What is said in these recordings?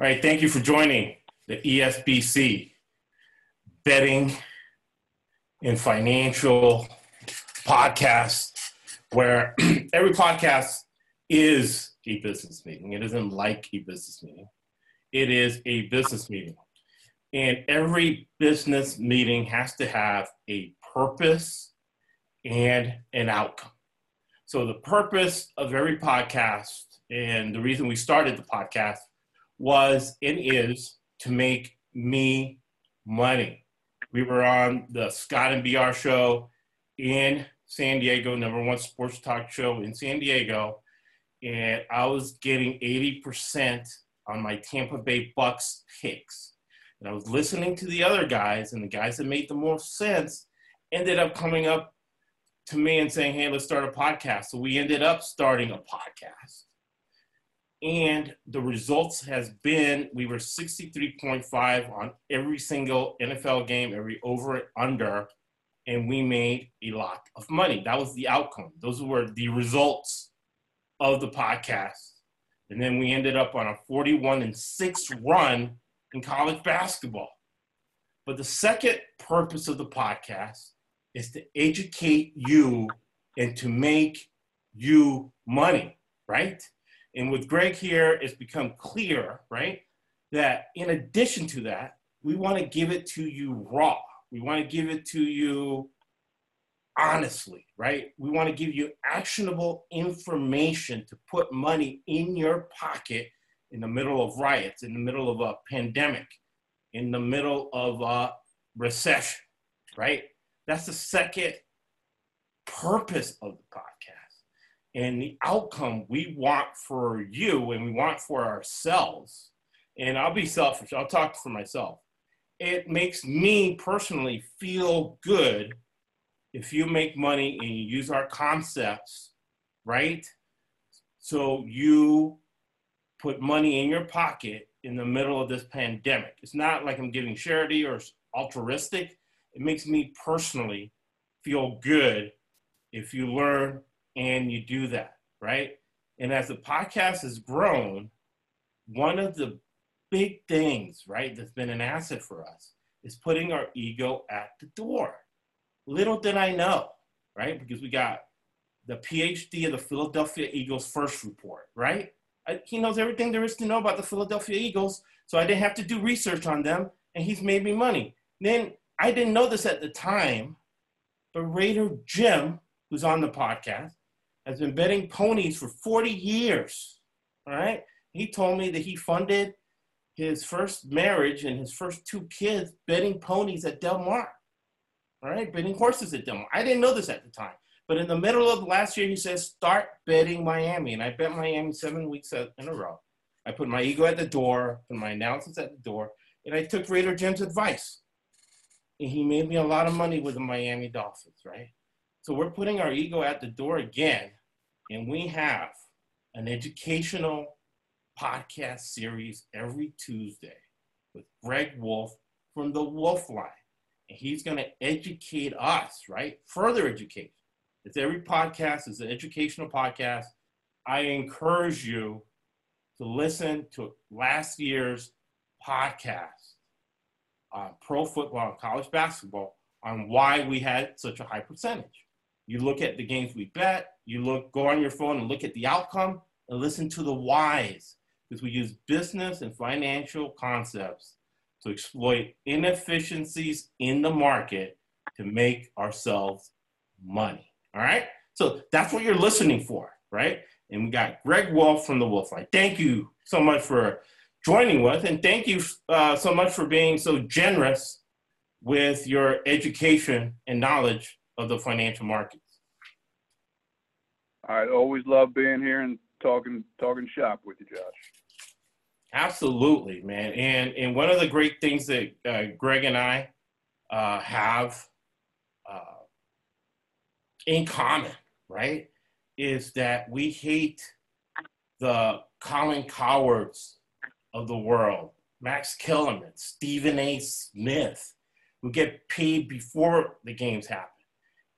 All right, thank you for joining the ESBC Betting and Financial Podcast, where every podcast is a business meeting. It isn't like a business meeting. It is a business meeting. And every business meeting has to have a purpose and an outcome. So the purpose of every podcast and the reason we started the podcast was and is to make me money. We were on the Scott and BR show in San Diego, #1 sports talk show in San Diego, and I was getting 80% on my Tampa Bay Bucks picks. And I was listening to the other guys, and the guys that made the most sense ended up coming up to me and saying, hey, let's start a podcast. So we ended up starting a podcast. And the results has been, we were 63.5 on every single NFL game, every over and under, and we made a lot of money. That was the outcome. Those were the results of the podcast. And then we ended up on a 41-6 run in college basketball. But the second purpose of the podcast is to educate you and to make you money, right? And with Greg here, it's become clear, right, that in addition to that, we want to give it to you raw. We want to give it to you honestly, right? We want to give you actionable information to put money in your pocket in the middle of riots, in the middle of a pandemic, in the middle of a recession, right? That's the second purpose of the podcast. And the outcome we want for you and we want for ourselves, and I'll be selfish, I'll talk for myself. It makes me personally feel good if you make money and you use our concepts, right? So you put money in your pocket in the middle of this pandemic. It's not like I'm giving charity or altruistic. It makes me personally feel good if you learn and you do that, right? And as the podcast has grown, one of the big things, right, that's been an asset for us is putting our ego at the door. Little did I know, right? Because we got the PhD of the Philadelphia Eagles first report, right? He knows everything there is to know about the Philadelphia Eagles, so I didn't have to do research on them, and he's made me money. Then I didn't know this at the time, but Raider Jim, who's on the podcast, has been betting ponies for 40 years, all right? He told me that he funded his first marriage and his first two kids betting ponies at Del Mar, all right? Betting horses at Del Mar. I didn't know this at the time. But in the middle of last year, he says, start betting Miami. And I bet Miami 7 weeks in a row. I put my ego at the door, put my analysis at the door, and I took Raider Jim's advice. And he made me a lot of money with the Miami Dolphins, right? So we're putting our ego at the door again, and we have an educational podcast series every Tuesday with Greg Wolf from The Wolf Line. And he's going to educate us, right? Further education. It's every podcast is an educational podcast. I encourage you to listen to last year's podcast on pro football and college basketball on why we had such a high percentage. You look at the games we bet, you look, go on your phone and look at the outcome and listen to the whys, because we use business and financial concepts to exploit inefficiencies in the market to make ourselves money. All right, so that's what you're listening for, right? And we got Greg Wolf from The Wolf Line. Thank you so much for joining us, and thank you so much for being so generous with your education and knowledge of the financial markets. I always love being here and talking shop with you, Josh. Absolutely, man. And one of the great things that Greg and I have in common, right, is that we hate the Colin Cowards of the world, Max Kellerman, Stephen A. Smith, who get paid before the games happen.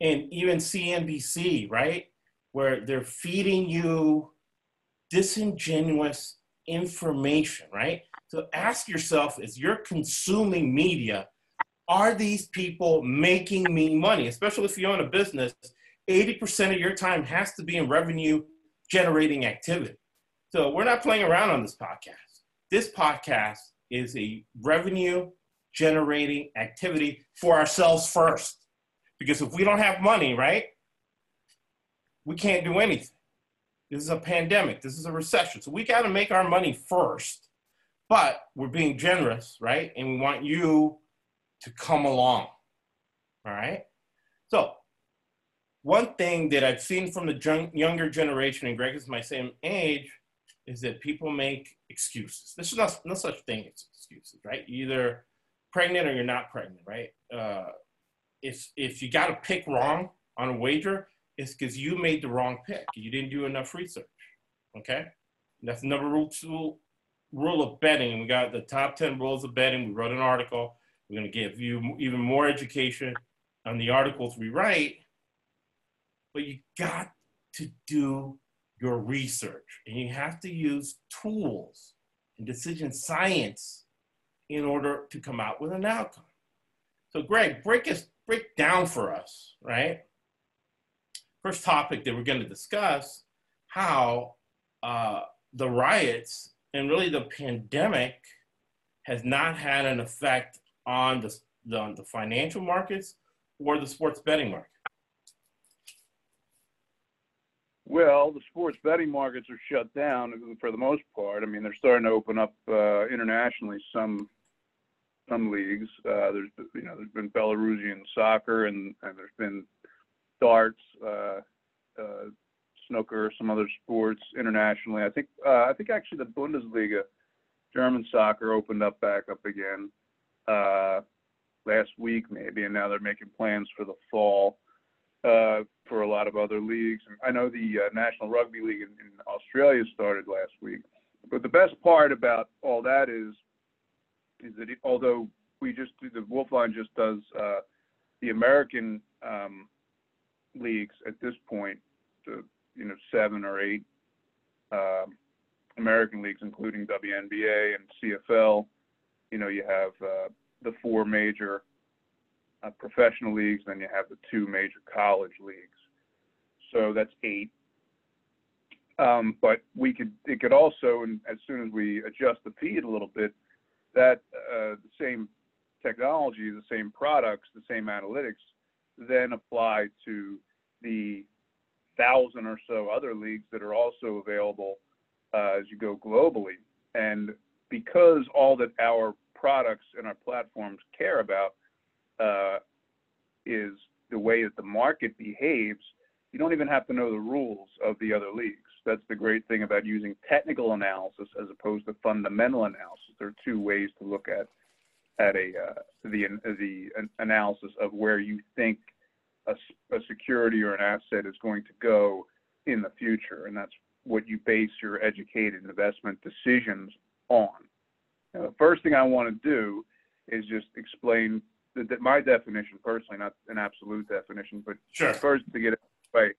And even CNBC, right, where they're feeding you disingenuous information, right? So ask yourself, as you're consuming media, are these people making me money? Especially if you own a business, 80% of your time has to be in revenue generating activity. So we're not playing around on this podcast. This podcast is a revenue generating activity for ourselves first. Because if we don't have money, right, we can't do anything. This is a pandemic. This is a recession. So we got to make our money first. But we're being generous, right? And we want you to come along, all right? So one thing that I've seen from the younger generation, and Greg is my same age, is that people make excuses. There's no such thing as excuses, right? You're either pregnant or you're not pregnant, right? If you got to pick wrong on a wager, it's because you made the wrong pick. You didn't do enough research, okay? And that's number rule of betting. We got the top 10 rules of betting. We wrote an article. We're going to give you even more education on the articles we write. But you got to do your research, and you have to use tools and decision science in order to come out with an outcome. So Greg, break down for us, right? First topic that we're going to discuss, how the riots and really the pandemic has not had an effect on the financial markets or the sports betting market. Well, the sports betting markets are shut down for the most part. I mean, they're starting to open up internationally some leagues. There's been Belarusian soccer and there's been darts, snooker, some other sports internationally. I think actually the Bundesliga, German soccer, opened up back up again last week maybe, and now they're making plans for the fall for a lot of other leagues. And I know the National Rugby League in Australia started last week. But the best part about all that is that although the Wolf Line just does the American leagues at this point, the 7 or 8 American leagues, including WNBA and CFL. You have the 4 major professional leagues, then you have the 2 major college leagues. So that's 8. But it could also, and as soon as we adjust the feed a little bit, that the same technology, the same products, the same analytics, then apply to the 1,000 or so other leagues that are also available as you go globally. And because all that our products and our platforms care about is the way that the market behaves, you don't even have to know the rules of the other leagues. That's the great thing about using technical analysis as opposed to fundamental analysis. There are 2 ways to look at the analysis of where you think a security or an asset is going to go in the future, and that's what you base your educated investment decisions on. Now, the first thing I want to do is just explain that my definition personally, not an absolute definition, but sure. First to get it right,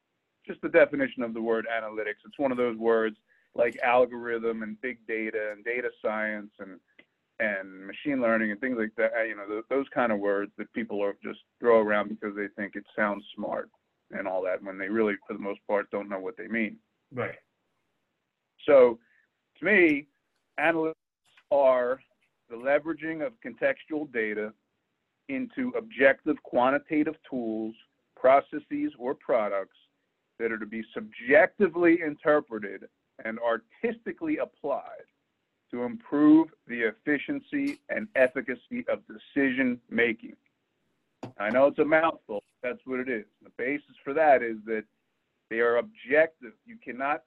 just the definition of the word analytics. It's one of those words like algorithm and big data and data science and machine learning and things like that, those kind of words that people are just throw around because they think it sounds smart and all that, when they really, for the most part, don't know what they mean. Right. So to me, analytics are the leveraging of contextual data into objective quantitative tools, processes, or products that are to be subjectively interpreted and artistically applied to improve the efficiency and efficacy of decision-making. I know it's a mouthful. That's what it is. The basis for that is that they are objective. You cannot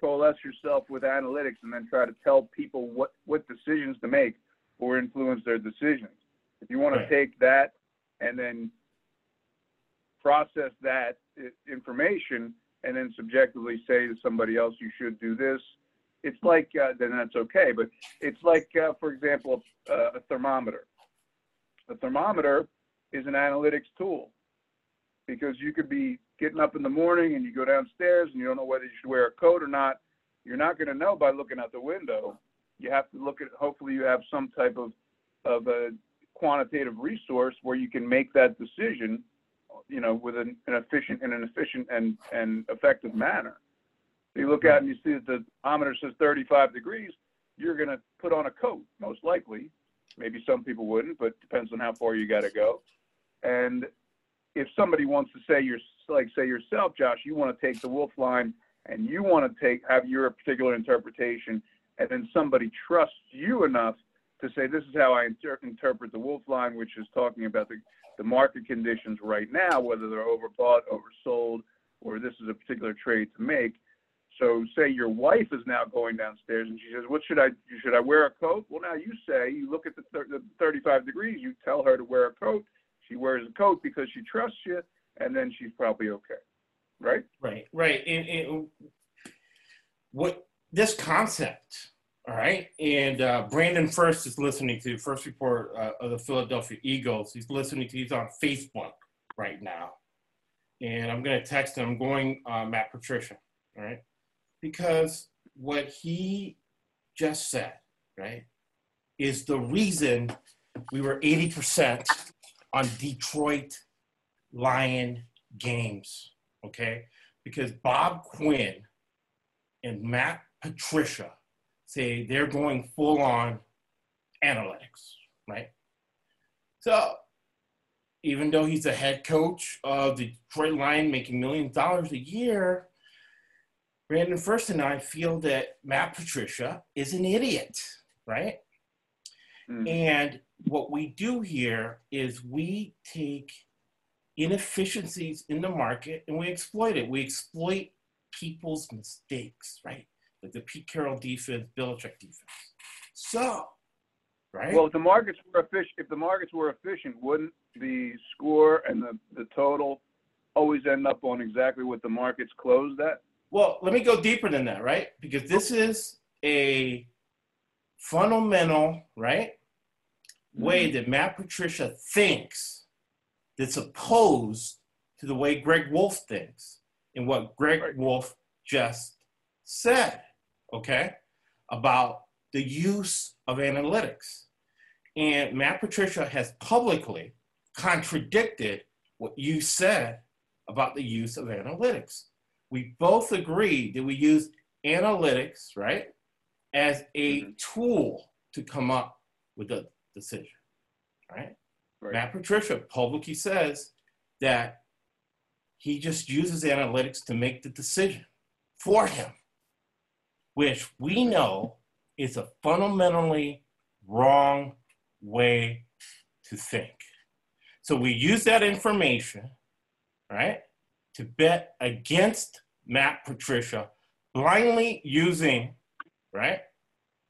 coalesce yourself with analytics and then try to tell people what decisions to make or influence their decisions. If you want to take that and then process that information and then subjectively say to somebody else, you should do this, it's like, then that's okay. But it's like, for example, a thermometer. A thermometer is an analytics tool because you could be getting up in the morning and you go downstairs and you don't know whether you should wear a coat or not. You're not going to know by looking out the window. You have to look at, hopefully you have some type of a quantitative resource where you can make that decision, you know, with an efficient and effective manner. So you look out and you see that the thermometer says 35 degrees, you're going to put on a coat, most likely. Maybe some people wouldn't, but depends on how far you got to go. And if somebody wants to say, say yourself, Josh, you want to take the Wolf Line and you want to have your particular interpretation, and then somebody trusts you enough to say, this is how I interpret the Wolf Line, which is talking about the market conditions right now, whether they're overbought, oversold, or this is a particular trade to make. So say your wife is now going downstairs and she says, what should I wear a coat? Well, now you say, you look at the 35 degrees, you tell her to wear a coat. She wears a coat because she trusts you, and then she's probably okay. Right? Right. And what this concept, all right? And Brandon First is listening to First Report of the Philadelphia Eagles. He's listening to, he's on Facebook right now. And I'm going to text him, I'm going Matt Patricia, all right? Because what he just said, right, is the reason we were 80% on Detroit Lion games, okay? Because Bob Quinn and Matt Patricia say they're going full-on analytics, right? So even though he's the head coach of the Detroit Lions making millions of dollars a year, Brandon First and I feel that Matt Patricia is an idiot, right? Mm-hmm. And what we do here is we take inefficiencies in the market and we exploit it. We exploit people's mistakes, right? Like the Pete Carroll defense, Belichick defense. So, right? Well, if the markets were efficient, wouldn't the score and the total always end up on exactly what the markets closed at? Well, let me go deeper than that, right? Because this is a fundamental, right, way that Matt Patricia thinks that's opposed to the way Greg Wolf thinks and what Greg Wolf just said, okay, about the use of analytics. And Matt Patricia has publicly contradicted what you said about the use of analytics. We both agree that we use analytics, right, as a tool to come up with a decision, right? Matt Patricia publicly says that he just uses analytics to make the decision for him, which we know is a fundamentally wrong way to think. So we use that information, right, to bet against Matt Patricia, blindly using, right,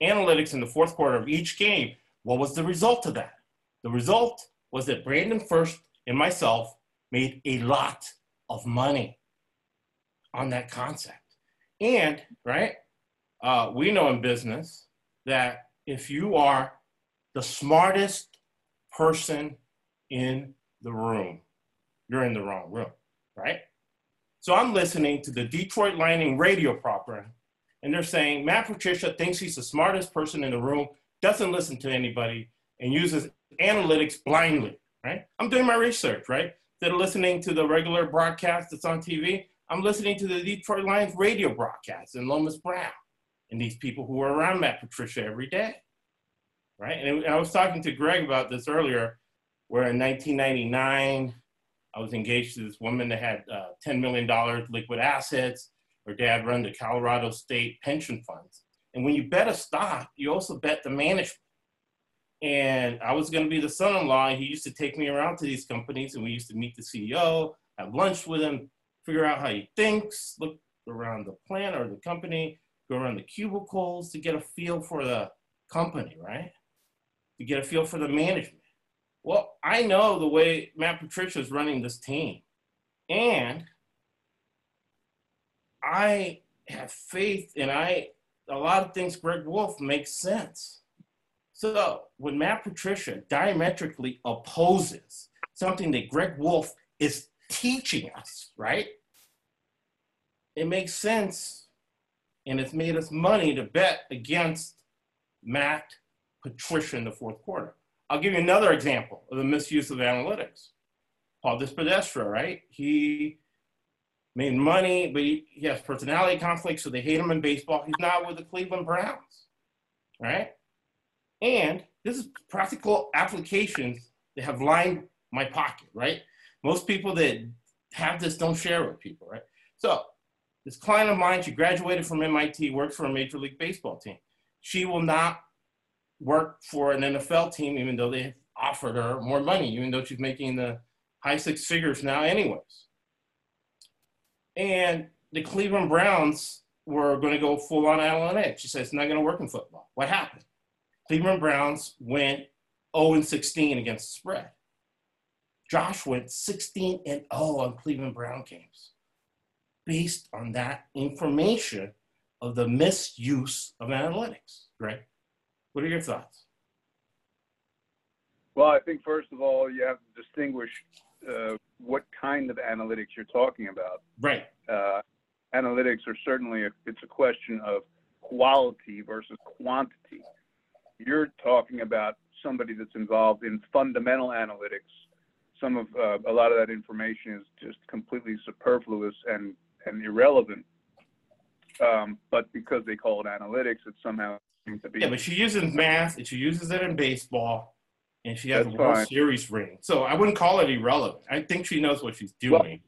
analytics in the fourth quarter of each game. What was the result of that? The result was that Brandon First and myself made a lot of money on that concept. And, right, we know in business that if you are the smartest person in the room, you're in the wrong room, right? So I'm listening to the Detroit Lions radio proper, and they're saying Matt Patricia thinks he's the smartest person in the room, doesn't listen to anybody, and uses analytics blindly, right? I'm doing my research, right? Instead of listening to the regular broadcast that's on TV, I'm listening to the Detroit Lions radio broadcast and Lomas Brown and these people who are around Matt Patricia every day, right? And I was talking to Greg about this earlier, where in 1999, I was engaged to this woman that had $10 million liquid assets. Her dad run the Colorado State pension funds. And when you bet a stock, you also bet the management. And I was going to be the son-in-law, and he used to take me around to these companies, and we used to meet the CEO, have lunch with him, figure out how he thinks, look around the plant or the company, go around the cubicles to get a feel for the company, right? To get a feel for the management. Well, I know the way Matt Patricia is running this team, and I have faith, and a lot of things Greg Wolf makes sense. So when Matt Patricia diametrically opposes something that Greg Wolf is teaching us, right, it makes sense and it's made us money to bet against Matt Patricia in the fourth quarter. I'll give you another example of the misuse of analytics. Paul DePodesta, right? He made money, but he has personality conflicts, so they hate him in baseball. He's not with the Cleveland Browns, right? And this is practical applications that have lined my pocket, right? Most people that have this don't share with people, right? So this client of mine, she graduated from MIT, works for a Major League Baseball team. She will not work for an NFL team, even though they offered her more money, even though she's making the high six figures now anyways. And the Cleveland Browns were going to go full on analytics. She said, it's not going to work in football. What happened? Cleveland Browns went 0-16 against the spread. Josh went 16-0 on Cleveland Brown games based on that information of the misuse of analytics, right? What are your thoughts? Well, I think, first of all, you have to distinguish what kind of analytics you're talking about. Right. Analytics are certainly, it's a question of quality versus quantity. You're talking about somebody that's involved in fundamental analytics. Some of a lot of that information is just completely superfluous and irrelevant. But because they call it analytics, it somehow seems to be. Yeah, but she uses math, and she uses it in baseball, and she has a World Series ring. So I wouldn't call it irrelevant. I think she knows what she's doing.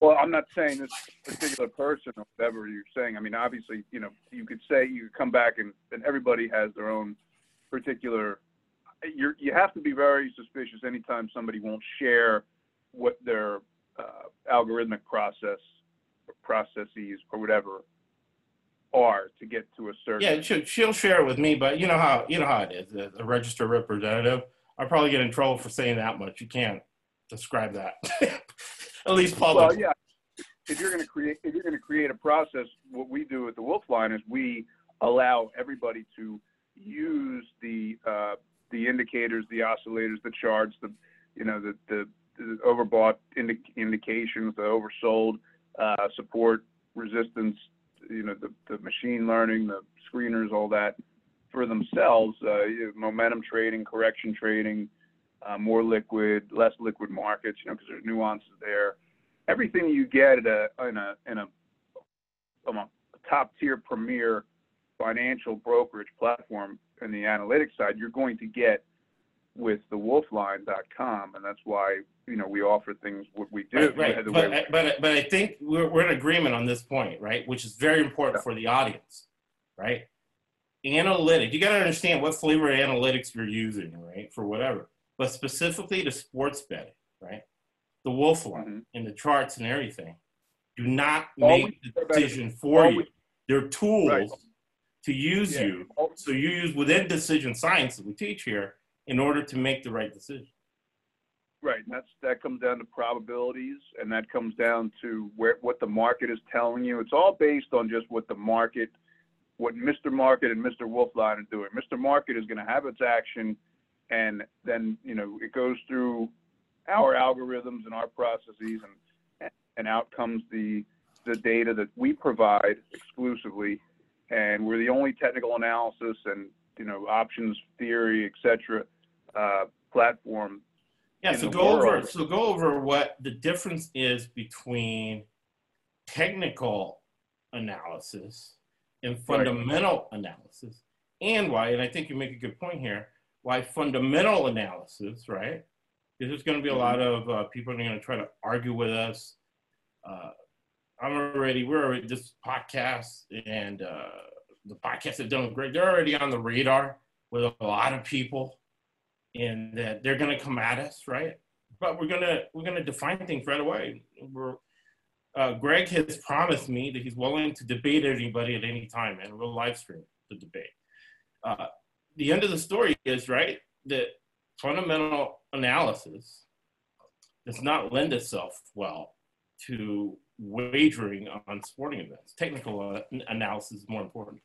Well, I'm not saying this particular person or whatever you're saying. I mean, obviously, you know, you could say you could come back and everybody has their own particular. You have to be very suspicious anytime somebody won't share what their algorithmic processes or whatever are to get to a certain. Yeah, she'll share it with me, but you know how it is. As a registered representative, I'll probably get in trouble for saying that much. You can't describe that. At least publicly. Well, yeah. If you're going to create a process, what we do at the Wolf Line is we allow everybody to use the indicators, the oscillators, the charts, the overbought indications, the oversold support, resistance, the machine learning, the screeners, all that for themselves, momentum trading, correction trading, more liquid, less liquid markets, because there's nuances there. Everything you get in a top tier premier financial brokerage platform in the analytics side, you're going to get with the WolfLine.com, and that's why we offer things what we do. Right. But I think we're in agreement on this point, right? Which is very important for the audience, right? Analytics. You got to understand what flavor of analytics you're using, right? For whatever, but specifically to sports betting, right? The Wolf Line and the charts and everything do not make the decision for you. They're tools to use you. So you use within decision science that we teach here in order to make the right decision. Right, and that comes down to probabilities, and that comes down to what the market is telling you. It's all based on just what Mr. Market and Mr. Wolfline are doing. Mr. Market is going to have its action, and then it goes through our algorithms and our processes, and out comes the data that we provide exclusively, and we're the only technical analysis and options theory, etc. Platform. Yeah, so go over what the difference is between technical analysis and fundamental analysis, and why, and I think you make a good point here, why fundamental analysis, right? There's going to be a lot of people are going to try to argue with us. We're already this podcast and the podcasts have done great. They're already on the radar with a lot of people. And that they're going to come at us, right? But we're going to define things right away. Greg has promised me that he's willing to debate anybody at any time, and we'll live stream the debate. The end of the story is, right, that fundamental analysis does not lend itself well to wagering on sporting events. Technical analysis is more important.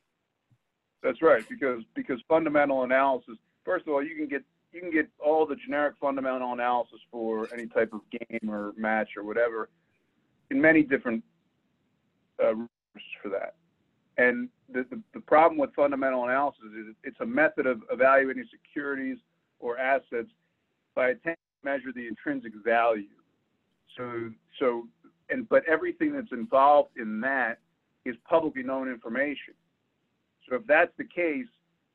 That's right, because fundamental analysis, first of all, you can get all the generic fundamental analysis for any type of game or match or whatever in many different resources for that. And the problem with fundamental analysis is it's a method of evaluating securities or assets by attempting to measure the intrinsic value. But everything that's involved in that is publicly known information. So if that's the case,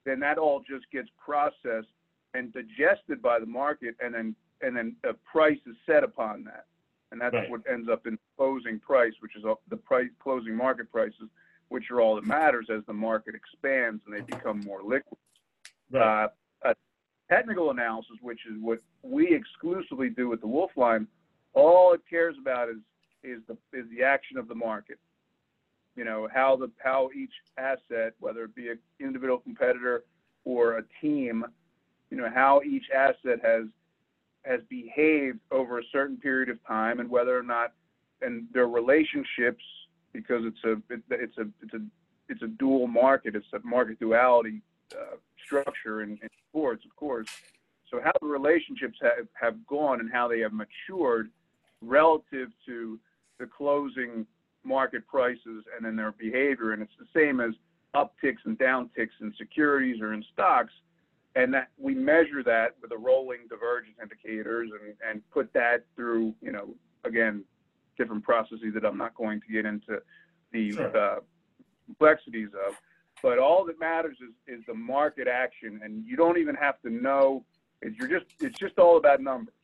then that all just gets processed and digested by the market, and then a price is set upon that. And that's right. What ends up in closing price, which is the price closing market prices, which are all that matters as the market expands and they become more liquid. Right. A technical analysis, which is what we exclusively do with the Wolf Line, all it cares about is the action of the market. You know, how each asset, whether it be an individual competitor or a team, you know, how each asset has behaved over a certain period of time, and whether or not, and their relationships, because it's a dual market. It's a market duality structure in sports, of course. So how the relationships have gone and how they have matured relative to the closing market prices and then their behavior. And it's the same as upticks and downticks in securities or in stocks. And that we measure that with the rolling divergence indicators and put that through, you know, again, different processes that I'm not going to get into the complexities of. But all that matters is the market action, and you don't even have to know. It's just all about numbers.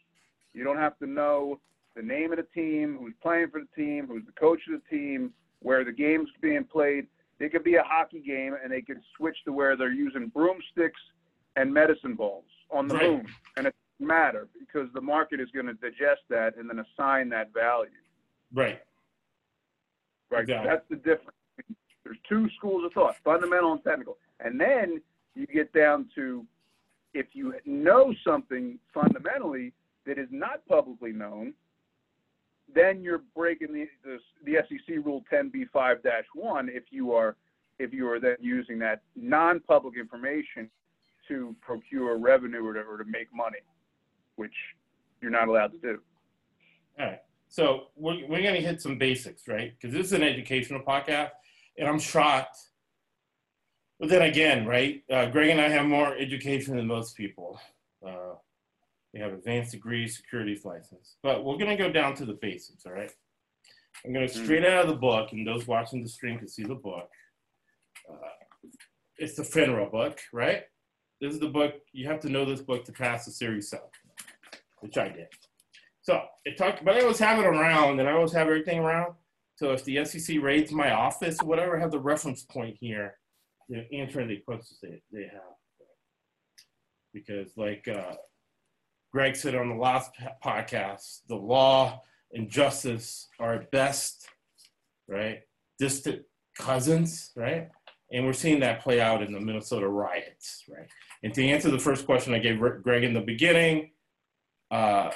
You don't have to know the name of the team, who's playing for the team, who's the coach of the team, where the game's being played. It could be a hockey game, and they could switch to where they're using broomsticks and medicine balls on the moon. And it doesn't matter because the market is going to digest that and then assign that value. Right. Exactly. That's the difference. There's two schools of thought, fundamental and technical. And then you get down to if you know something fundamentally that is not publicly known, then you're breaking the SEC Rule 10b5-1 if you are then using that non-public information to procure revenue or to make money, which you're not allowed to do. All right. So we're going to hit some basics, right? Because this is an educational podcast, and I'm shocked. But then again, right, Greg and I have more education than most people. We have advanced degrees, securities license. But we're going to go down to the basics, all right? I'm going to straight out of the book, and those watching the stream can see the book. It's the FINRA book, right? This is the book. You have to know this book to pass the Series 7, which I did. So it talked, but I always have it around, and I always have everything around. So if the SEC raids my office or whatever, I have the reference point here, you know, answering the questions they have. Because like Greg said on the last podcast, the law and justice are at best, right, distant cousins, right? And we're seeing that play out in the Minnesota riots, right? And to answer the first question I gave Greg in the beginning, the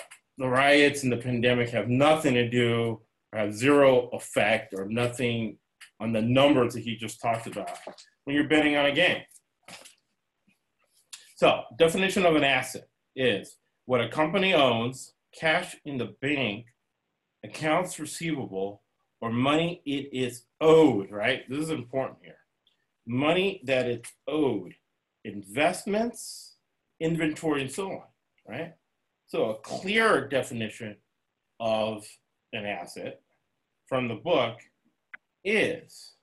riots and the pandemic have nothing to do, have zero effect or nothing on the numbers that he just talked about when you're betting on a game. So, definition of an asset is what a company owns, cash in the bank, accounts receivable, or money it is owed, right? This is important here. Money that it's owed, investments, inventory, and so on, right? So a clear definition of an asset from the book is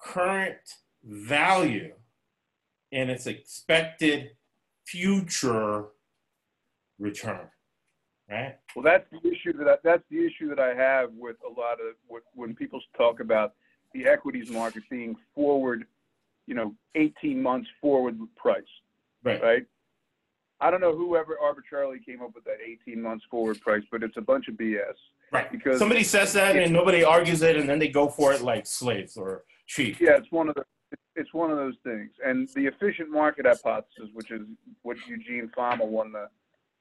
current value and its expected future return, right? Well, that's the issue that I have with a lot of when people talk about the equities market being forward, you know, 18 months forward price, right? I don't know whoever arbitrarily came up with that 18 months forward price, but it's a bunch of BS. Right. Because somebody says that and nobody argues it, and then they go for it like slaves or cheap. Yeah, it's one of those things. And the efficient market hypothesis, which is what Eugene Fama won the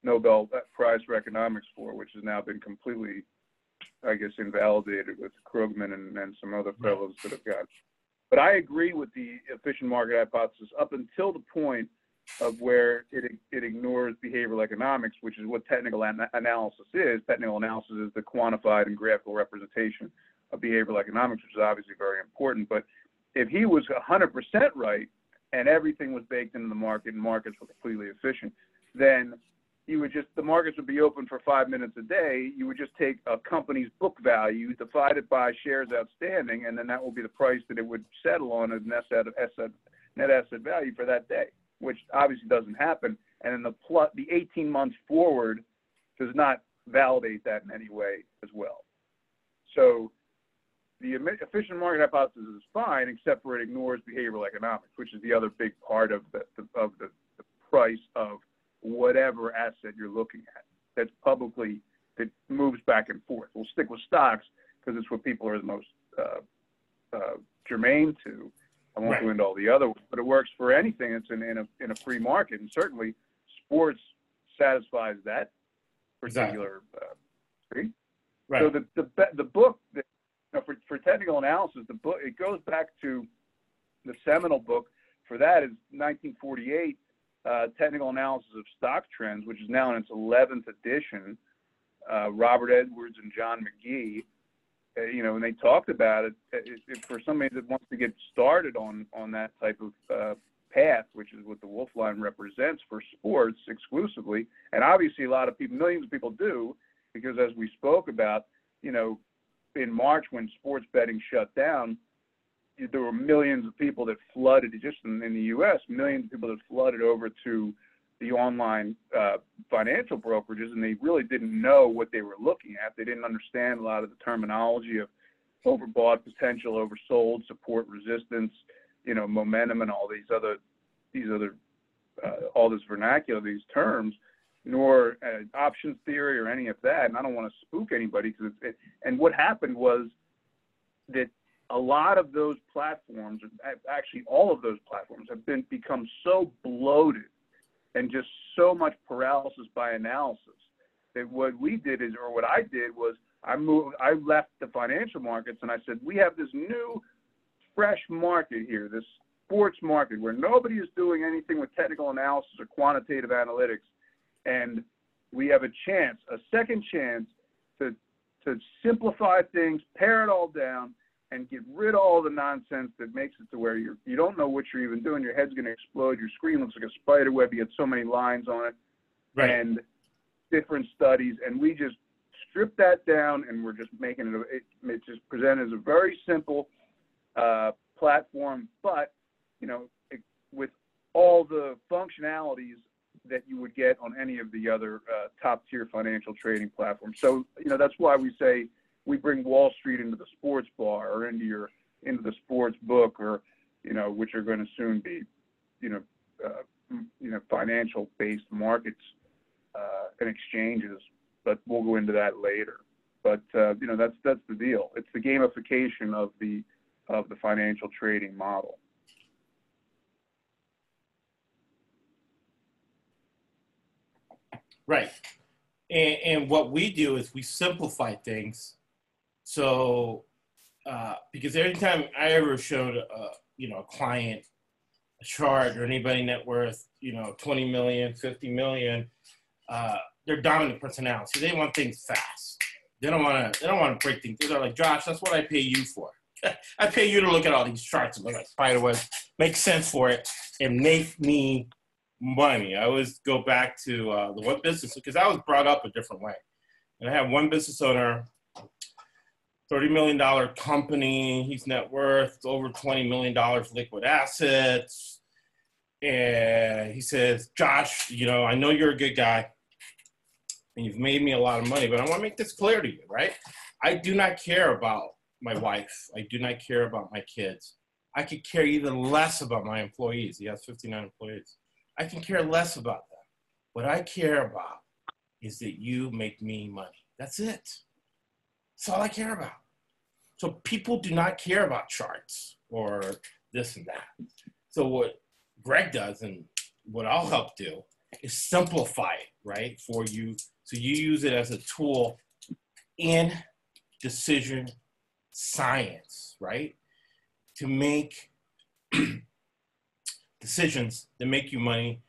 Nobel Prize for Economics for, which has now been completely, I guess, invalidated with Krugman and some other fellows that have got. But I agree with the efficient market hypothesis up until the point of where it ignores behavioral economics, which is what technical analysis is. Technical analysis is the quantified and graphical representation of behavioral economics, which is obviously very important. But if he was 100% right and everything was baked into the market and markets were completely efficient, then you would just, the markets would be open for 5 minutes a day. You would just take a company's book value, divide it by shares outstanding, and then that will be the price that it would settle on as net asset value for that day, which obviously doesn't happen. And then the 18 months forward does not validate that in any way as well. So the efficient market hypothesis is fine, except for it ignores behavioral economics, which is the other big part of the price of whatever asset you're looking at that's publicly, that moves back and forth. We'll stick with stocks because it's what people are the most germane to. I won't go into all the other ones, but it works for anything that's in a free market, and certainly sports satisfies that particular free. Right. So the book that, you know, for technical analysis, the book, it goes back to the seminal book for that is 1948. Technical analysis of stock trends, which is now in its 11th edition, Robert Edwards and John McGee, you know, and they talked about it, for somebody that wants to get started on that type of path, which is what the Wolf Line represents for sports exclusively. And obviously a lot of people, millions of people do, because as we spoke about, you know, in March when sports betting shut down, there were millions of people that flooded, just in the U.S., millions of people that flooded over to the online financial brokerages, and they really didn't know what they were looking at. They didn't understand a lot of the terminology of overbought, potential, oversold, support, resistance, you know, momentum, and all these other, all this vernacular, these terms, nor options theory or any of that. And I don't want to spook anybody, because and what happened was that a lot of those platforms, actually all of those platforms, have become so bloated and just so much paralysis by analysis that what we did is, or what I did was, I left the financial markets and I said, we have this new fresh market here, this sports market where nobody is doing anything with technical analysis or quantitative analytics. And we have a chance, a second chance to simplify things, pare it all down, and get rid of all the nonsense that makes it to where you don't know what you're even doing. Your head's going to explode. Your screen looks like a spider web. You have so many lines on it, right, and different studies. And we just strip that down, and we're just making it just presented as a very simple platform, but, you know, with all the functionalities that you would get on any of the other top-tier financial trading platforms. So, you know, that's why we say, we bring Wall Street into the sports bar, or into the sports book, or, you know, which are going to soon be, you know, financial based markets and exchanges. But we'll go into that later. But you know, that's the deal. It's the gamification of the financial trading model. Right, and what we do is we simplify things. So, because every time I ever showed, you know, a client a chart or anybody net worth, you know, 20 million, 50 million, they're dominant personality. They want things fast. They don't want to break things. They're like, Josh, that's what I pay you for. I pay you to look at all these charts and look at spiderwebs, make sense for it, and make me money. I always go back to the one business, because I was brought up a different way. And I have one business owner, $30 million company, he's net worth over $20 million liquid assets. And he says, Josh, you know, I know you're a good guy and you've made me a lot of money, but I want to make this clear to you, right? I do not care about my wife. I do not care about my kids. I could care even less about my employees. He has 59 employees. I can care less about them. What I care about is that you make me money. That's it. That's all I care about. So people do not care about charts or this and that. So what Greg does, and what I'll help do, is simplify it, right, for you. So you use it as a tool in decision science, right, to make decisions that make you money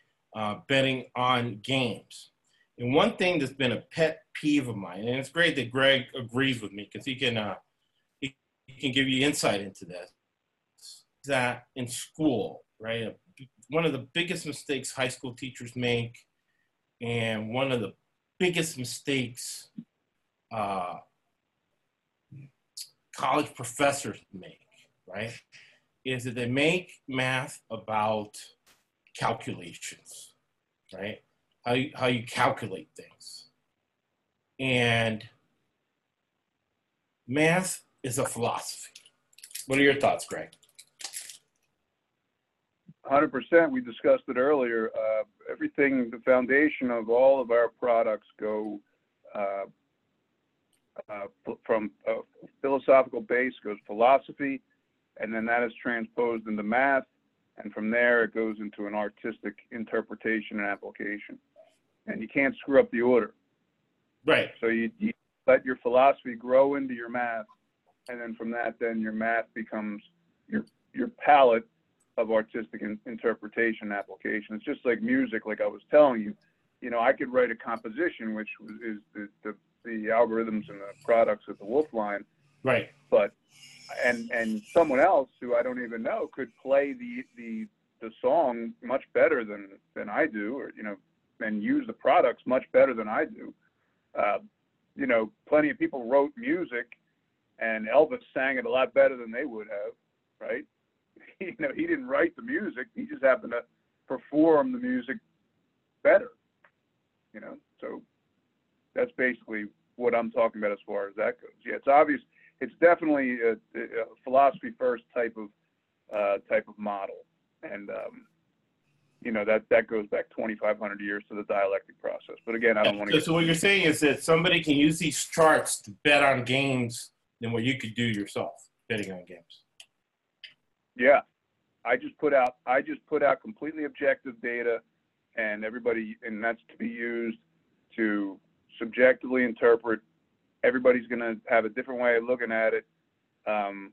betting on games. And one thing that's been a pet peeve of mine, and it's great that Greg agrees with me, because he can give you insight into this. that in school, right? One of the biggest mistakes high school teachers make, and one of the biggest mistakes college professors make, right, is that they make math about calculations, right? How you calculate things. And math is a philosophy. What are your thoughts, Greg? 100%. We discussed it earlier. Everything, the foundation of all of our products go from a philosophical base, goes philosophy, and then that is transposed into math. And from there, it goes into an artistic interpretation and application. And you can't screw up the order. Right. So you let your philosophy grow into your math. And then from that, then your math becomes your palette of artistic interpretation and application. It's just like music, like I was telling you. You know, I could write a composition, which is the algorithms and the products of the Wolf Line. Right. But and someone else who I don't even know could play the song much better than I do, or, you know, and use the products much better than I do. You know, plenty of people wrote music and Elvis sang it a lot better than they would have, right? You know, he didn't write the music. He just happened to perform the music better, you know? So that's basically what I'm talking about as far as that goes. Yeah, it's obvious. It's definitely a philosophy first type of model. And, you know, that goes back 2,500 years to the dialectic process. But again, I don't want to get... So what you're saying is that somebody can use these charts to bet on games than what you could do yourself, betting on games. Yeah, I just put out completely objective data, and that's to be used to subjectively interpret. Everybody's going to have a different way of looking at it, and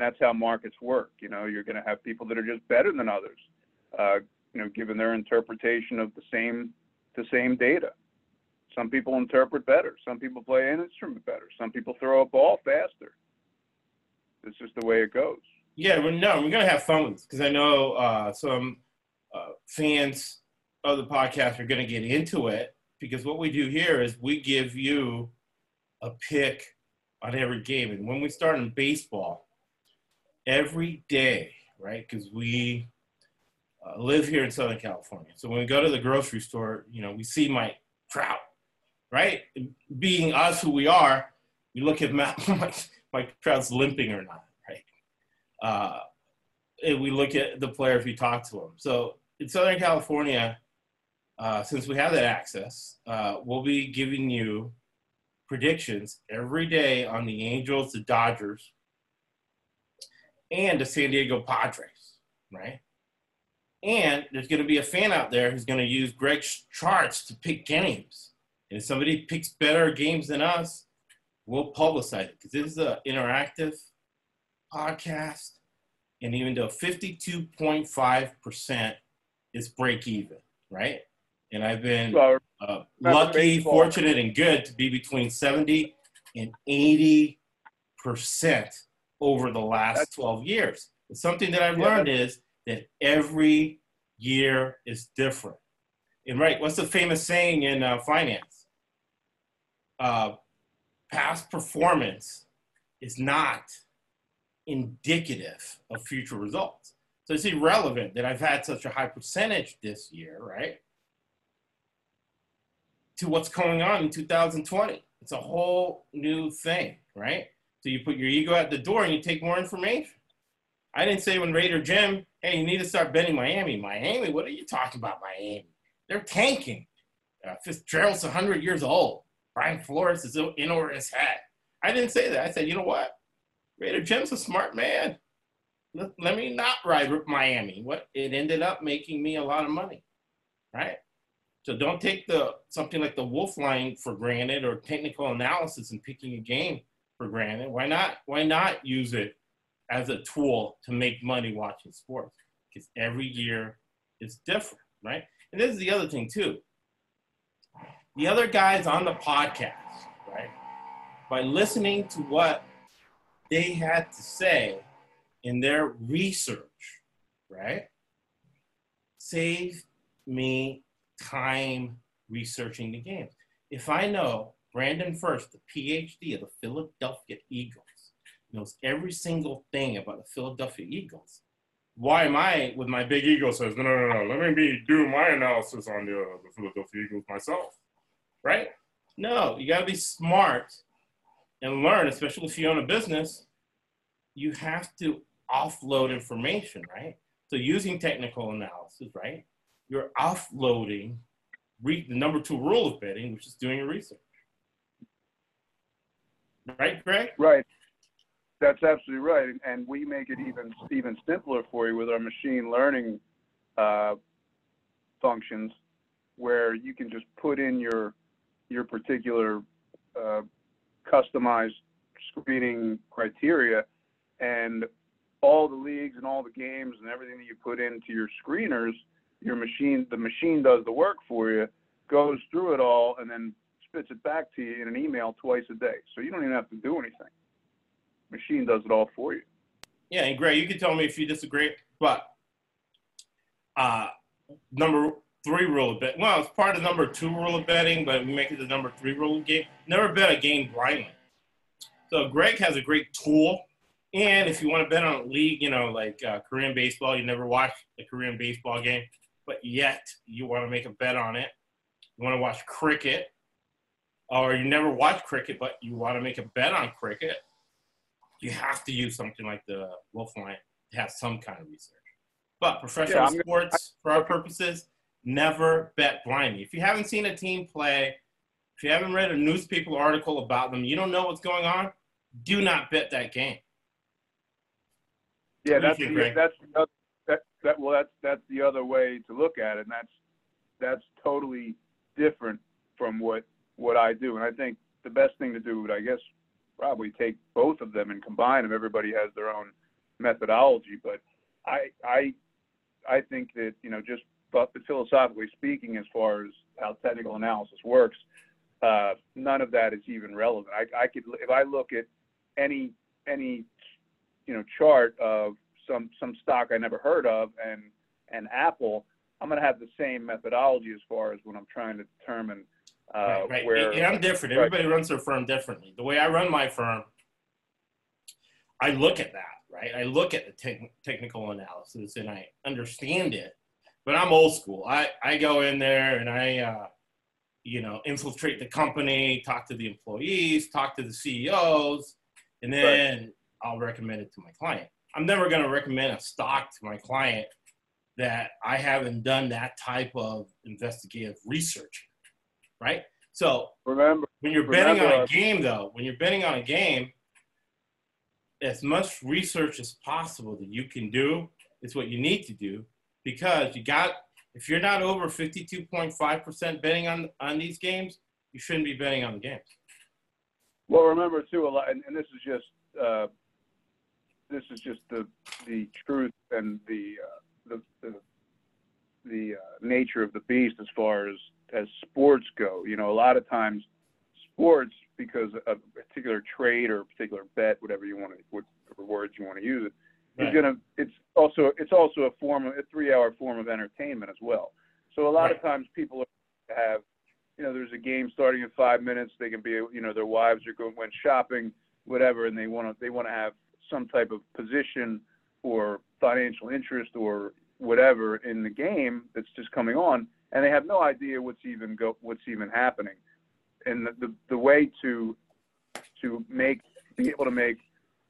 that's how markets work. You know, you're going to have people that are just better than others, you know, given their interpretation of the same data. Some people interpret better. Some people play an instrument better. Some people throw a ball faster. It's just the way it goes. Yeah, we're going to have fun with this, because I know some fans of the podcast are going to get into it, because what we do here is we give you a pick on every game. And when we start in baseball, every day, right, because we live here in Southern California. So when we go to the grocery store, you know, we see Mike Trout, right? Being us who we are, we look at Mike Trout's limping or not. And we look at the player if you talk to him. So in Southern California, since we have that access, we'll be giving you predictions every day on the Angels, the Dodgers, and the San Diego Padres, right? And there's going to be a fan out there who's going to use Greg's charts to pick games. And if somebody picks better games than us, we'll publicize it, because this is an interactive podcast, and even though 52.5% is break even, right? And I've been lucky, fortunate, and good to be between 70 and 80% over the last 12 years. And something that I've learned is that every year is different. And right, what's the famous saying in finance? Past performance is not indicative of future results. So it's irrelevant that I've had such a high percentage this year, right, to what's going on in 2020. It's a whole new thing, right? So you put your ego at the door and you take more information. I didn't say when Raider Jim, hey, you need to start betting Miami. Miami, what are you talking about, Miami? They're tanking. Fitzgerald's 100 years old. Brian Flores is in over his head. I didn't say that. I said, you know what? Raider Jim's a smart man. Let me not ride with Miami. What it ended up making me a lot of money, right? So don't take something like the Wolf Line for granted, or technical analysis and picking a game for granted. Why not use it as a tool to make money watching sports? Because every year is different, right? And this is the other thing too. The other guys on the podcast, right? By listening to what they had to say, in their research, right? Save me time researching the game. If I know Brandon First, the PhD of the Philadelphia Eagles, knows every single thing about the Philadelphia Eagles, why am I, with my big ego, says, no, let me do my analysis on the Philadelphia Eagles myself, right? No, you gotta be smart and learn, especially if you own a business, you have to offload information, right? So using technical analysis, right? You're offloading the number 2 rule of betting, which is doing your research. Right, Greg? Right. That's absolutely right, and we make it even simpler for you with our machine learning functions, where you can just put in your particular customized screening criteria, and all the leagues and all the games and everything that you put into your screeners, the machine does the work for you, goes through it all, and then spits it back to you in an email twice a day. So you don't even have to do anything. Machine does it all for you. Yeah, and Greg, you can tell me if you disagree, but number 3 rule of betting, well, it's part of number 2 rule of betting, but we make it the number 3 rule of game. Never bet a game blindly. So Greg has a great tool, and if you want to bet on a league, you know, like Korean baseball, you never watch the Korean baseball game, but yet you want to make a bet on it. You want to watch cricket, or you never watch cricket, but you want to make a bet on cricket. You have to use something like the Wolf Line to have some kind of research. But professional sports, for our purposes, never bet blindly. If you haven't seen a team play, if you haven't read a newspaper article about them, you don't know what's going on, do not bet that game. Yeah, that's the other way to look at it, and that's totally different from what I do. And I think the best thing to do would, I guess, probably take both of them and combine them. Everybody has their own methodology, but I think that, you know, just philosophically speaking, as far as how technical analysis works, none of that is even relevant. I could, if I look at any you know, chart of some stock I never heard of and Apple, I'm going to have the same methodology as far as when I'm trying to determine. Right. Where, and I'm different. Everybody runs their firm differently. The way I run my firm, I look at that, right? I look at the technical analysis and I understand it, but I'm old school. I go in there and I infiltrate the company, talk to the employees, talk to the CEOs, and then I'll recommend it to my client. I'm never going to recommend a stock to my client that I haven't done that type of investigative research. Right? So when you're betting on a game, as much research as possible that you can do is what you need to do, because if you're not over 52.5% betting on these games, you shouldn't be betting on the games. Well, remember too, a lot, and this is just the truth and the nature of the beast as far as sports go. You know, a lot of times sports, because a particular trade or a particular bet, whatever you want to, whatever words you want to use it, right, it's also a form of a 3-hour form of entertainment as well. So a lot right. of times people have, you know, there's a game starting in 5 minutes. They can be, you know, their wives are going shopping, whatever, and they want to have some type of position or financial interest or whatever in the game that's just coming on, and they have no idea what's even happening. And the way to be able to make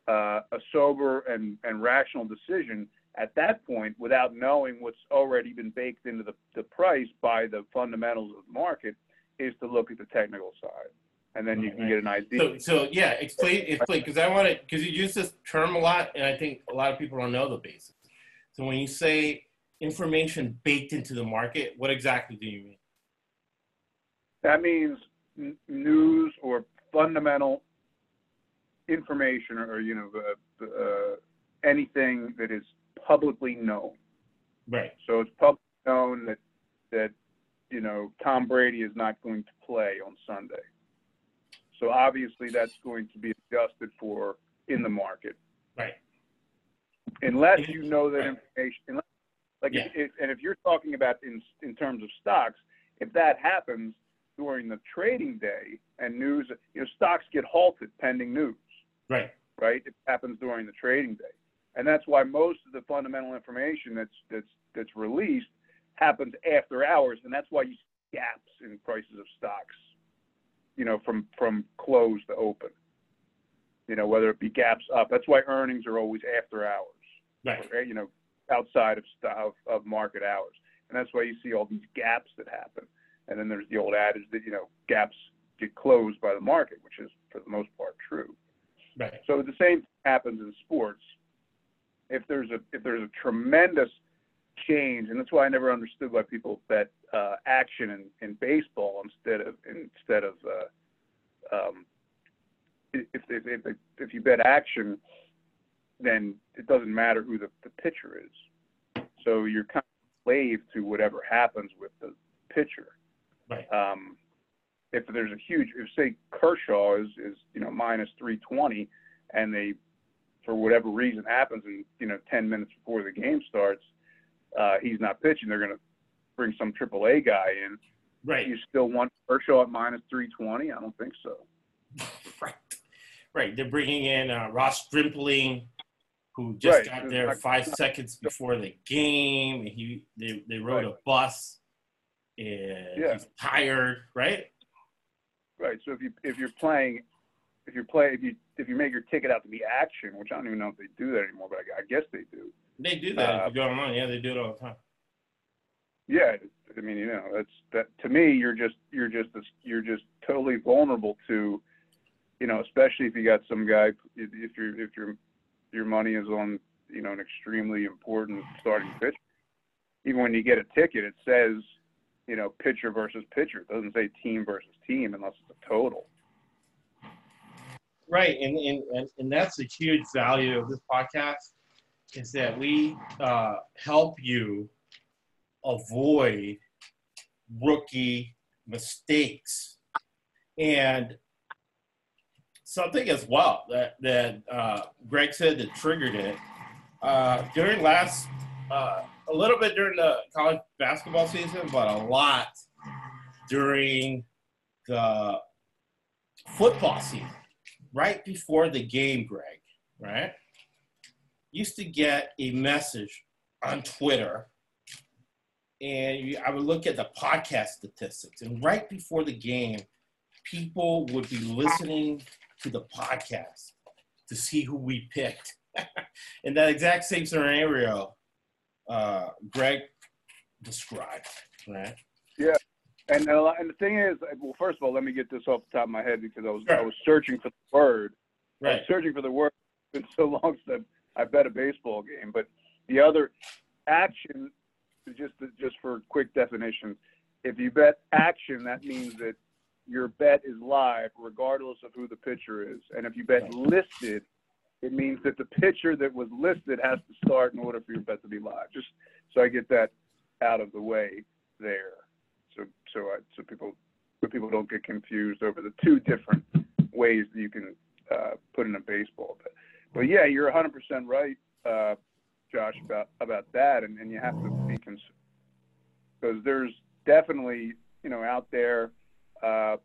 a sober and rational decision at that point, without knowing what's already been baked into the price by the fundamentals of the market, is to look at the technical side, and then you can get an idea. So yeah, explain, because you use this term a lot, and I think a lot of people don't know the basics. So when you say information baked into the market, what exactly do you mean? That means news or fundamental information, or, you know, anything that is publicly known. Right. So it's publicly known that you know, Tom Brady is not going to play on Sunday. So obviously that's going to be adjusted for in the market. Right. unless you know that information. Unless, like, yeah. if you're talking about in terms of stocks, if that happens during the trading day and news, stocks get halted pending news. Right. Right. It happens during the trading day, and that's why most of the fundamental information that's released happens after hours, and that's why you see gaps in prices of stocks. From close to open. Whether it be gaps up. That's why earnings are always after hours. Right. Or, outside of market hours, and that's why you see all these gaps that happen. And then there's the old adage that gaps get closed by the market, which is for the most part true. Right. So the same happens in sports. If there's a tremendous change, and that's why I never understood why people bet action in baseball instead of if you bet action, then it doesn't matter who the pitcher is. So you're kind of slave to whatever happens with the pitcher. Right. If there's a huge, say Kershaw is minus -320, and they for whatever reason happens, and 10 minutes before the game starts, he's not pitching. They're going to bring some AAA guy in. Right. You still want Kershaw at minus -320? I don't think so. Right. They're bringing in Ross Stripling, who just got there 5 seconds before the game. And they rode a bus, and he's tired. Right. Right. So if you make your ticket out to be action, which I don't even know if they do that anymore, but I guess they do. They do that if you go online. Yeah, they do it all the time. Yeah, I mean, to me, you're just totally vulnerable to, especially if you got some guy, if your money is on, an extremely important starting pitcher. Even when you get a ticket, it says, pitcher versus pitcher. It doesn't say team versus team unless it's a total. Right, and that's a huge value of this podcast. Is that we help you avoid rookie mistakes, and something as well that Greg said that triggered it during a little bit during the college basketball season, but a lot during the football season, right before the game, Greg, right? Used to get a message on Twitter, and I would look at the podcast statistics, and right before the game, people would be listening to the podcast to see who we picked. And that exact same scenario Greg described, right? Yeah, and the thing is, well, first of all, let me get this off the top of my head because I was searching for the word. Right. I was searching for the word. It's been so long since I bet a baseball game, but the other action, just for quick definition, if you bet action, that means that your bet is live regardless of who the pitcher is. And if you bet listed, it means that the pitcher that was listed has to start in order for your bet to be live. Just so I get that out of the way there. So people don't get confused over the two different ways that you can put in a baseball bet. But yeah, you're 100% right, Josh, about that, and you have to be concerned because there's definitely, out there,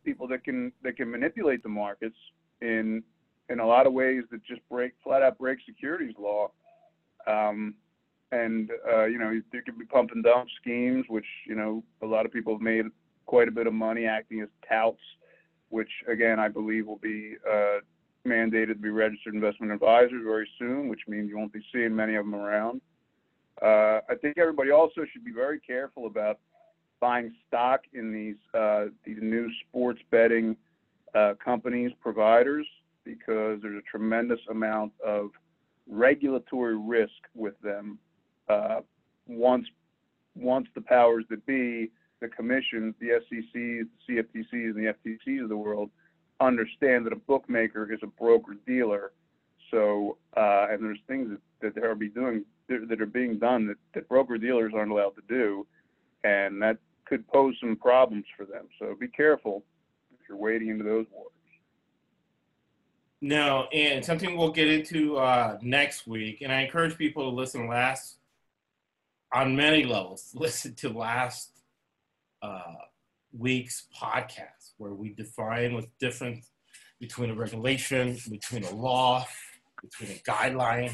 people that can manipulate the markets in a lot of ways that just flat out break securities law, there could be pump and dump schemes, which a lot of people have made quite a bit of money acting as touts, which again I believe will be. Mandated to be registered investment advisors very soon, which means you won't be seeing many of them around. I think everybody also should be very careful about buying stock in these new sports betting companies, providers, because there's a tremendous amount of regulatory risk with them. Once the powers that be, the commissions, the SECs, the CFTCs, and the FTCs of the world understand that a bookmaker is a broker dealer, so and there's things that they'll be doing that are being done that broker dealers aren't allowed to do, and that could pose some problems for them. So be careful if you're wading into those waters. No, and something we'll get into next week, and I encourage people to listen last on many levels. Listen to last week's podcast where we define what's different between a regulation, between a law, between a guideline.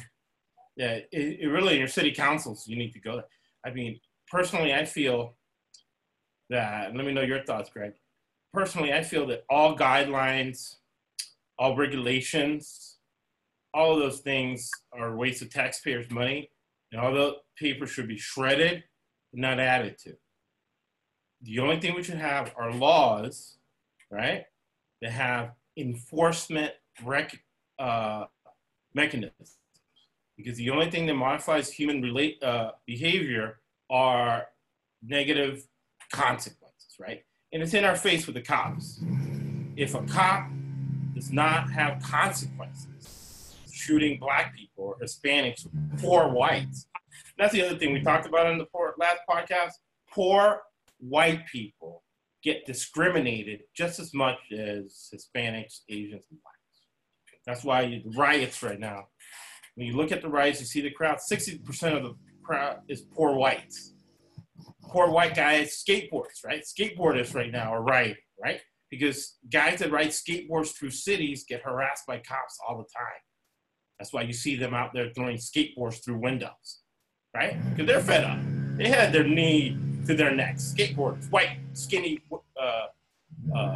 Yeah, it really, in your city councils, you need to go there. I mean, personally, I feel that, let me know your thoughts, Greg. Personally, I feel that all guidelines, all regulations, all of those things are waste of taxpayers' money, and all the paper should be shredded, not added to. The only thing we should have are laws, right, that have enforcement mechanisms. Because the only thing that modifies human behavior are negative consequences, right? And it's in our face with the cops. If a cop does not have consequences, shooting black people or Hispanics, poor whites. That's the other thing we talked about in the last podcast. Poor white people get discriminated just as much as Hispanics, Asians, and blacks. That's why the riots right now. When you look at the riots, you see the crowd, 60% of the crowd is poor whites. Poor white guys, skateboards, right? Skateboarders right now are rioting, right? Because guys that ride skateboards through cities get harassed by cops all the time. That's why you see them out there throwing skateboards through windows, right? Because they're fed up. They had their knee to their necks. Skateboarders, white, skinny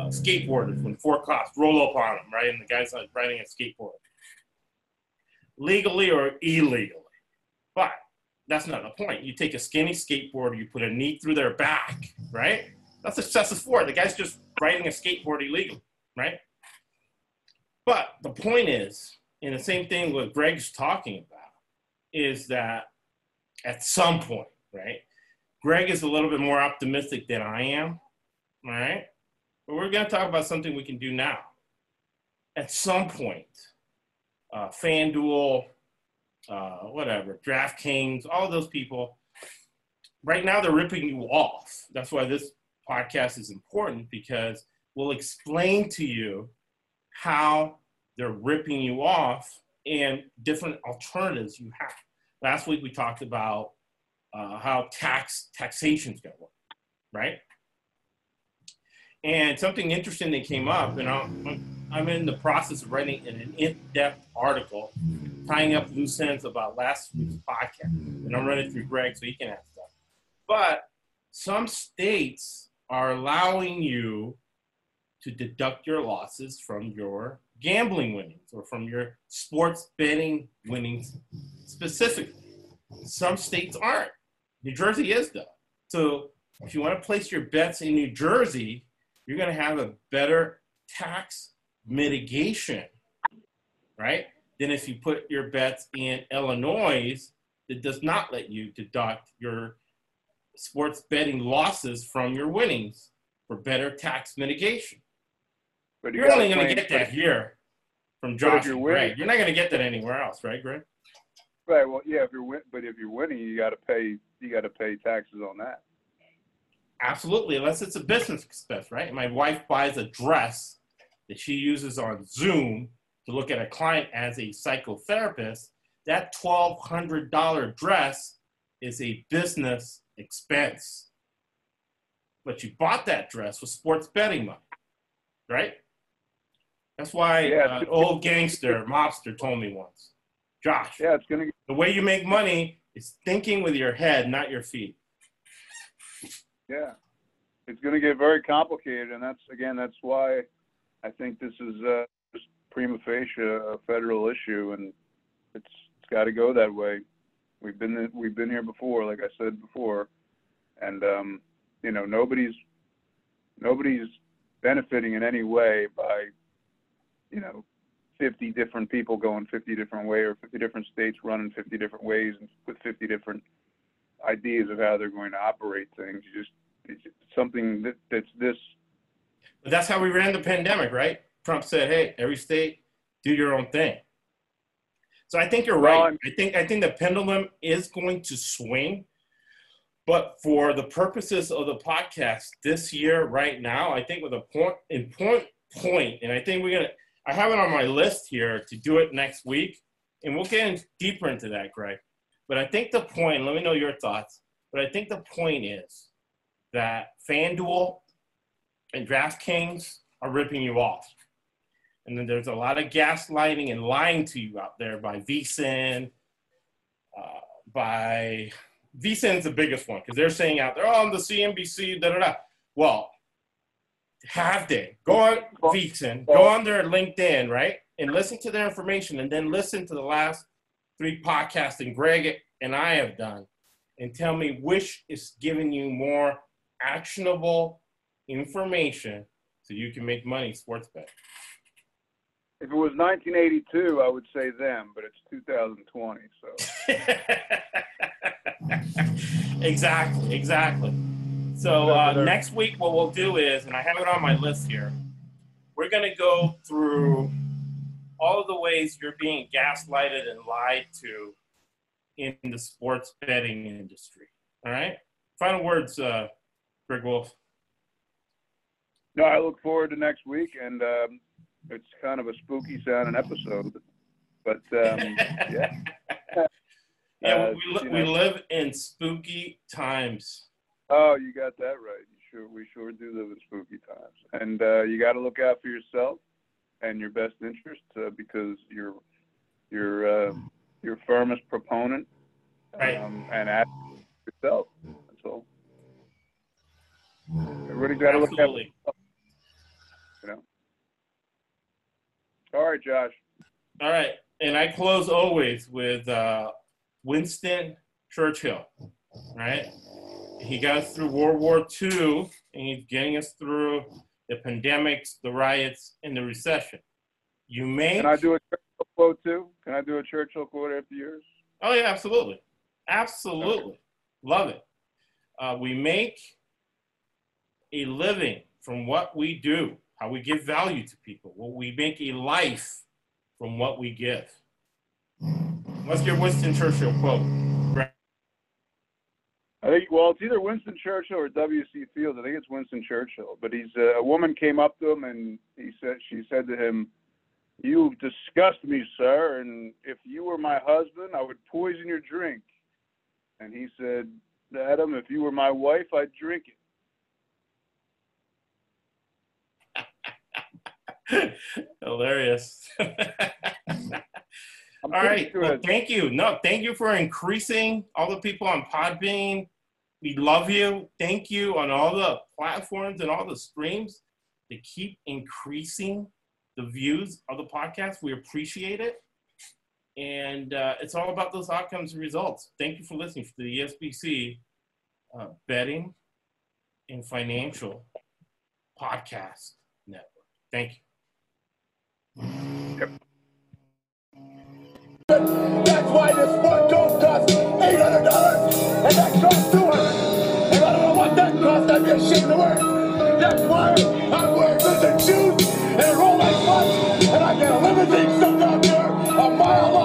skateboarders, when four cops roll up on them, right? And the guy's like riding a skateboard. Legally or illegally. But that's not the point. You take a skinny skateboarder, you put a knee through their back, right? That's excessive force. The guy's just riding a skateboard illegally, right? But the point is, and the same thing what Greg's talking about, is that at some point, right? Greg is a little bit more optimistic than I am, right? But we're going to talk about something we can do now. At some point, FanDuel, whatever, DraftKings, all those people, right now they're ripping you off. That's why this podcast is important, because we'll explain to you how they're ripping you off and different alternatives you have. Last week we talked about how taxation's going to work, right? And something interesting that came up, and I'm in the process of writing an in-depth article, tying up loose ends about last week's podcast. And I'm running through Greg so he can add stuff. But some states are allowing you to deduct your losses from your gambling winnings or from your sports betting winnings specifically. Some states aren't. New Jersey is, though. So if you want to place your bets in New Jersey, you're going to have a better tax mitigation, right, than if you put your bets in Illinois that does not let you deduct your sports betting losses from your winnings for better tax mitigation. But you're only going to get that here from Josh and Greg. You're not going to get that anywhere else, right, Greg? Right. Well, yeah. If you're winning, you got to pay. You got to pay taxes on that. Absolutely, unless it's a business expense, right? My wife buys a dress that she uses on Zoom to look at a client as a psychotherapist. That $1,200 dress is a business expense. But you bought that dress with sports betting money, right? That's why an old gangster, mobster, told me once, Josh, the way you make money is thinking with your head, not your feet. Yeah, it's going to get very complicated. And that's why I think this is prima facie a federal issue, and it's got to go that way. We've been here before, like I said before, and you know, nobody's benefiting in any way by, you know, 50 different people going 50 different ways, or 50 different states running 50 different ways and with 50 different ideas of how they're going to operate things. It's something that's this. But that's how we ran the pandemic, right? Trump said, hey, every state, do your own thing. So I think you're right. I think the pendulum is going to swing. But for the purposes of the podcast this year, right now, I think with a point, and I think we're going to, I have it on my list here to do it next week, and we'll get in deeper into that, Greg. But I think the point, let me know your thoughts, but I think the point is that FanDuel and DraftKings are ripping you off. And then there's a lot of gaslighting and lying to you out there by VSIN. By VSIN's the biggest one because they're saying out there, oh, I'm the CNBC, da-da-da. Well, have they? Go on VSIN, go on their LinkedIn, right, and listen to their information, and then listen to the last three podcasts that Greg and I have done, and tell me which is giving you more actionable information so you can make money sports betting. If it was 1982, I would say them, but it's 2020, so. Exactly. So next week what we'll do is, and I have it on my list here, we're going to go through all of the ways you're being gaslighted and lied to in the sports betting industry, all right? Final words, Greg Wolf. No, I look forward to next week, and it's kind of a spooky sounding episode, but yeah. Yeah, we live in spooky times. Oh, you got that right. We sure do live in spooky times, and you got to look out for yourself and your best interests because your firmest proponent, right? And ask yourself. That's all. Everybody's got to look out for yourself. You know. All right, Josh. All right. And I close always with Winston Churchill, right? He got us through World War II, and he's getting us through the pandemics, the riots, and the recession. You may. Can I do a Churchill quote, too? Can I do a Churchill quote after yours? Oh, yeah, absolutely. Absolutely. Okay. Love it. We make a living from what we do. How we give value to people. Well, we make a life from what we give. Let's hear Winston Churchill quote. I think, well, it's either Winston Churchill or W.C. Fields. I think it's Winston Churchill. But he's a woman came up to him and she said to him, "You disgust me, sir. And if you were my husband, I would poison your drink." And he said, "Madam, if you were my wife, I'd drink it." Hilarious. All right. Well, thank you. No, thank you for increasing all the people on Podbean. We love you. Thank you on all the platforms and all the streams that keep increasing the views of the podcast. We appreciate it. And it's all about those outcomes and results. Thank you for listening to the ESBC Betting and Financial Podcast Network. Thank you. Yep. That's why this one coat costs $800 and that costs $200. And I don't know what that costs. I'd be ashamed to work. That's why I'm wearing this shoes.